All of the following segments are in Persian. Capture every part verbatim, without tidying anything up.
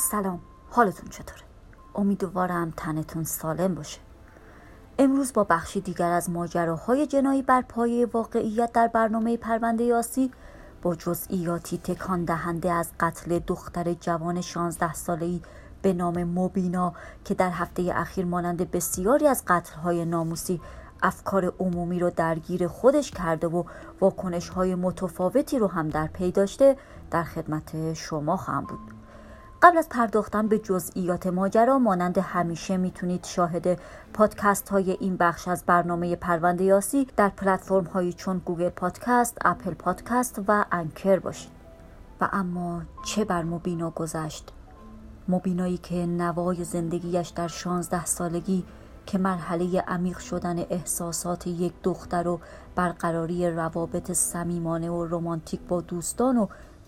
سلام، حالتون چطوره؟ امیدوارم تنتون سالم باشه. امروز با بخشی دیگر از ماجراهای جنایی بر پایه واقعیت در برنامه پرونده یاسی با جزئیاتی تکان دهنده از قتل دختر جوان شانزده ساله‌ای به نام مبینا که در هفته اخیر مانند بسیاری از قتل‌های ناموسی افکار عمومی رو درگیر خودش کرده و واکنش‌های متفاوتی رو هم در پی داشته در خدمت شما خواهم بود. قبل از پرداختن به جزئیات ماجرا، مانند همیشه میتونید شاهد پادکست های این بخش از برنامه پرونده یاسی در پلتفرم هایی چون گوگل پادکست، اپل پادکست و انکر باشید. و اما چه بر مبینا گذشت؟ مبینایی که نوای زندگیش در شانزده سالگی که مرحله عمیق شدن احساسات یک دختر و برقراری روابط صمیمانه و رمانتیک با دوستان و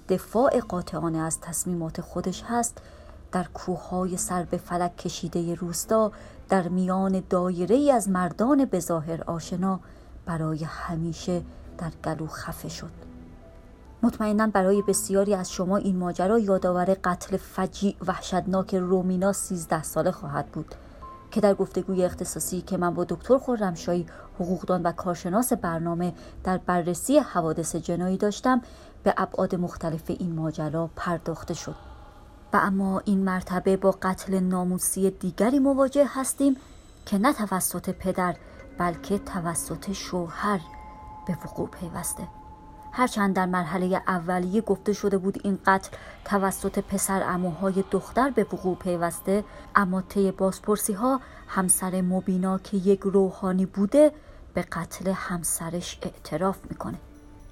دفاع قاطعانه از تصمیمات خودش هست، در کوههای سر به فلک کشیده روستا در میان دایره‌ای از مردان به ظاهر آشنا برای همیشه در گلو خفه شد. مطمئناً برای بسیاری از شما این ماجرا یادآور قتل فجیع وحشتناک رومینا سیزده ساله خواهد بود که در گفتگوی اختصاصی که من با دکتر خرمشاهی، حقوقدان و کارشناس برنامه در بررسی حوادث جنایی داشتم، به ابعاد مختلف این ماجرا پرداخته شد. و اما این مرتبه با قتل ناموسی دیگری مواجه هستیم که نه توسط پدر بلکه توسط شوهر به وقوع پیوسته. هرچند در مرحله اولیه گفته شده بود این قتل توسط پسر عموهای دختر به وقوع پیوسته، اما طی بازپرسی ها همسر مبینا که یک روحانی بوده به قتل همسرش اعتراف میکنه.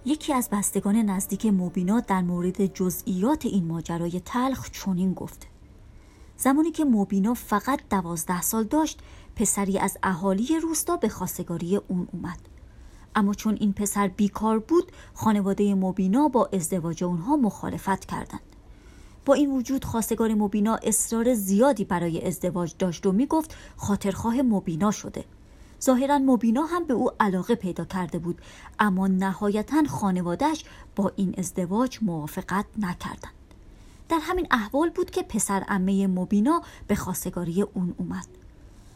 یکی از بستگان نزدیک مبینا در مورد جزئیات این ماجرای تلخ چنین گفته: زمانی که مبینا فقط دوازده سال داشت، پسری از اهالی روستا به خواستگاری اون اومد، اما چون این پسر بیکار بود، خانواده مبینا با ازدواج اونها مخالفت کردند. با این وجود خواستگار مبینا اصرار زیادی برای ازدواج داشت و میگفت خاطرخواه مبینا شده. ظاهراً مبینا هم به او علاقه پیدا کرده بود، اما نهایتاً خانواده‌اش با این ازدواج موافقت نکردند. در همین احوال بود که پسر عمه مبینا به خواستگاری اون اومد.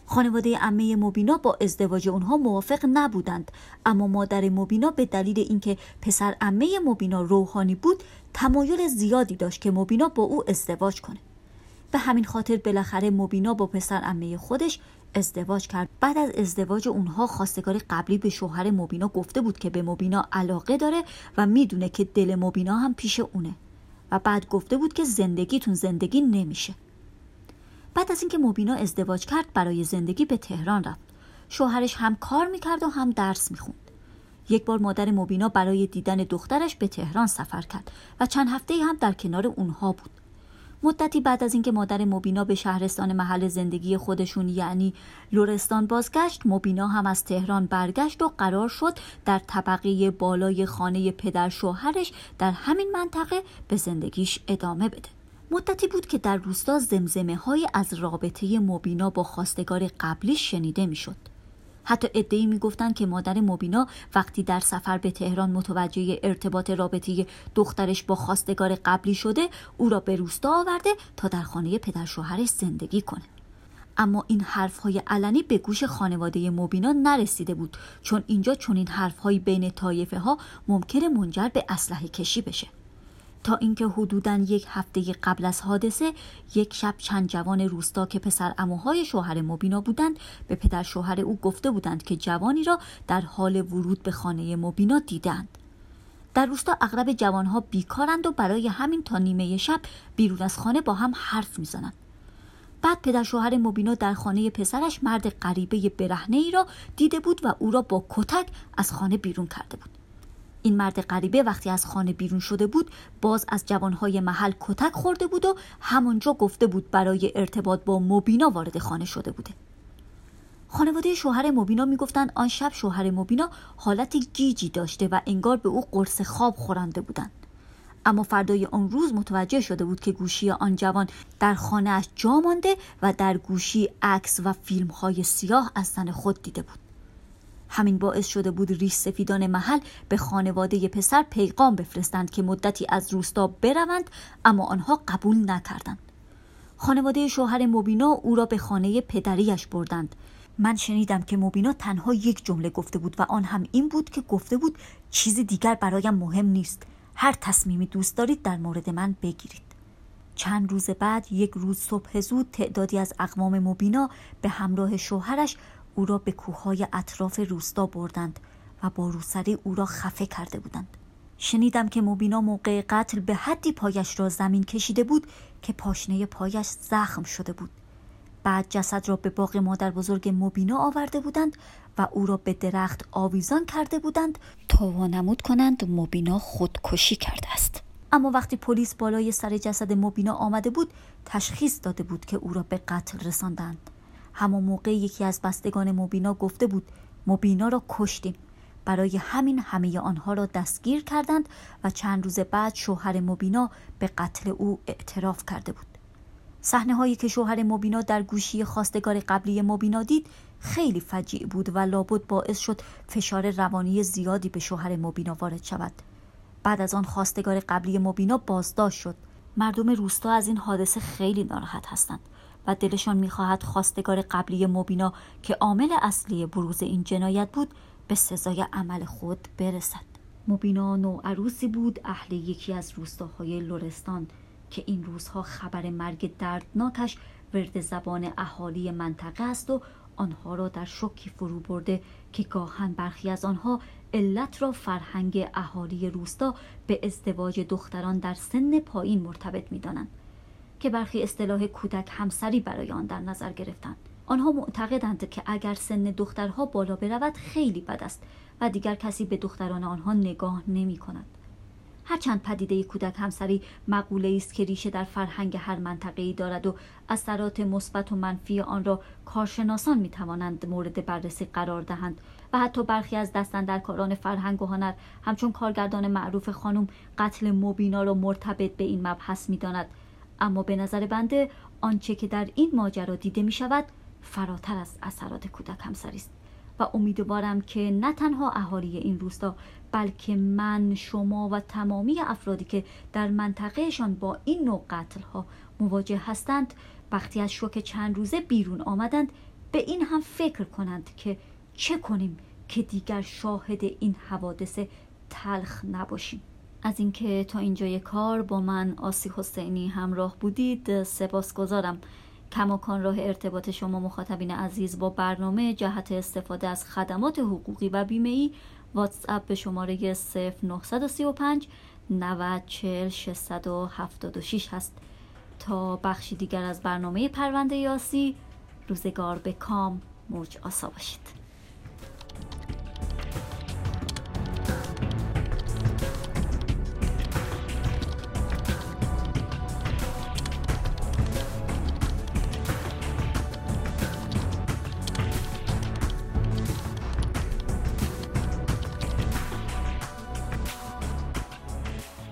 خانواده عمه مبینا با ازدواج اونها موافق نبودند، اما مادر مبینا به دلیل اینکه پسر عمه مبینا روحانی بود، تمایل زیادی داشت که مبینا با او ازدواج کنه. به همین خاطر بالاخره مبینا با پسر عمه خودش ازدواج کرد. بعد از ازدواج اونها، خواستگار قبلی به شوهر مبینا گفته بود که به مبینا علاقه داره و میدونه که دل مبینا هم پیش اونه، و بعد گفته بود که زندگیتون زندگی نمیشه. بعد از اینکه مبینا ازدواج کرد، برای زندگی به تهران رفت. شوهرش هم کار میکرد و هم درس میخوند. یک بار مادر مبینا برای دیدن دخترش به تهران سفر کرد و چند هفته‌ای هم در کنار اونها بود. مدتی بعد از اینکه مادر مبینا به شهرستان محل زندگی خودشون یعنی لرستان بازگشت، مبینا هم از تهران برگشت و قرار شد در طبقه بالای خانه پدر شوهرش در همین منطقه به زندگیش ادامه بده. مدتی بود که در روستا زمزمه‌هایی از رابطه مبینا با خواستگار قبلی شنیده می‌شد. حتی ادعی می‌گفتند که مادر مبینا وقتی در سفر به تهران متوجه ارتباط رابطه دخترش با خواستگار قبلی شده، او را به روستا آورده تا در خانه پدر شوهرش زندگی کنه. اما این حرف‌های علنی به گوش خانواده مبینا نرسیده بود، چون اینجا چنین حرف‌هایی بین طایفه‌ها ممکن منجر به اسلحه کشی بشه. تا اینکه حدوداً یک هفته قبل از حادثه، یک شب چند جوان روستا که پسر عموهای شوهر مبینا بودند به پدر شوهر او گفته بودند که جوانی را در حال ورود به خانه مبینا دیدند. در روستا اغلب جوانها بیکارند و برای همین تا نیمه شب بیرون از خانه با هم حرف میزنند. بعد پدر شوهر مبینا در خانه پسرش مرد غریبه برهنه‌ای را دیده بود و او را با کتک از خانه بیرون کرده بود. این مرد غریبه وقتی از خانه بیرون شده بود، باز از جوانهای محل کتک خورده بود و همانجا گفته بود برای ارتباط با مبینا وارد خانه شده بوده. خانواده شوهر مبینا میگفتند آن شب شوهر مبینا حالت گیجی داشته و انگار به او قرص خواب خورانده بودند. اما فردای آن روز متوجه شده بود که گوشی آن جوان در خانه‌اش جا مانده و در گوشی عکس و فیلم‌های سیاه از زن خود دیده بود. همین باعث شده بود ریش سفیدان محل به خانواده پسر پیغام بفرستند که مدتی از روستا بروند، اما آنها قبول نکردند. خانواده شوهر مبینا او را به خانه پدریش بردند. من شنیدم که مبینا تنها یک جمله گفته بود و آن هم این بود که گفته بود چیز دیگر برایم مهم نیست. هر تصمیمی دوست دارید در مورد من بگیرید. چند روز بعد یک روز صبح زود تعدادی از اقوام مبینا به همراه شوهرش او را به کوههای اطراف روستا بردند و با روسری او را خفه کرده بودند. شنیدم که مبینا موقع قتل به حدی پایش را زمین کشیده بود که پاشنه پایش زخم شده بود. بعد جسد را به باغ مادر بزرگ مبینا آورده بودند و او را به درخت آویزان کرده بودند تا وانمود کنند مبینا خودکشی کرده است. اما وقتی پلیس بالای سر جسد مبینا آمده بود، تشخیص داده بود که او را به قتل رساندند. همان موقع یکی از بستگان مبینا گفته بود مبینا را کشتیم. برای همین همه آنها را دستگیر کردند و چند روز بعد شوهر مبینا به قتل او اعتراف کرده بود. صحنه هایی که شوهر مبینا در گوشی خواستگار قبلی مبینا دید خیلی فجیع بود و لابد باعث شد فشار روانی زیادی به شوهر مبینا وارد شود. بعد از آن خواستگار قبلی مبینا بازداشت شد. مردم روستا از این حادثه خیلی ناراحت هستند و دلشان می‌خواهد خواستگار قبلی مبینا که عامل اصلی بروز این جنایت بود به سزای عمل خود برسد. مبینا نوعروسی بود، اهل یکی از روستاهای لرستان که این روزها خبر مرگ دردناکش ورد زبان اهالی منطقه است و آنها را در شوکی فرو برده که گاهن برخی از آنها علت را فرهنگ اهالی روستا به ازدواج دختران در سن پایین مرتبط می‌دانند که برخی اصطلاح کودک همسری برای آن در نظر گرفتند. آنها معتقدند که اگر سن دخترها بالا برود خیلی بد است و دیگر کسی به دختران آنها نگاه نمی کند. هرچند پدیده کودک همسری مقوله‌ای است که ریشه در فرهنگ هر منطقه‌ای دارد و اثرات مثبت و منفی آن را کارشناسان می توانند مورد بررسی قرار دهند و حتی برخی از دستاندرکاران فرهنگ و هنر همچون کارگردان معروف خانم قتل مبینا را مرتبط به این مبحث می داند. اما به نظر بنده آنچه که در این ماجرا دیده می شود فراتر از اثرات کودک همسری است و امیدوارم که نه تنها اهالی این روستا بلکه من، شما و تمامی افرادی که در منطقهشان با این نوع قتل‌ها مواجه هستند وقتی از شوک چند روزه بیرون آمدند به این هم فکر کنند که چه کنیم که دیگر شاهد این حوادث تلخ نباشیم. از اینکه تا اینجای کار با من آسی حسینی همراه بودید سپاسگزارم. کماکان راه ارتباط شما مخاطبین عزیز با برنامه جهت استفاده از خدمات حقوقی و بیمه‌ای واتس اپ به شماره صفر نه سه پنج نه صفر چهار صفر شش هفت شش هست. تا بخشی دیگر از برنامه پرونده آسی، روزگار به کام موج آسا باشید.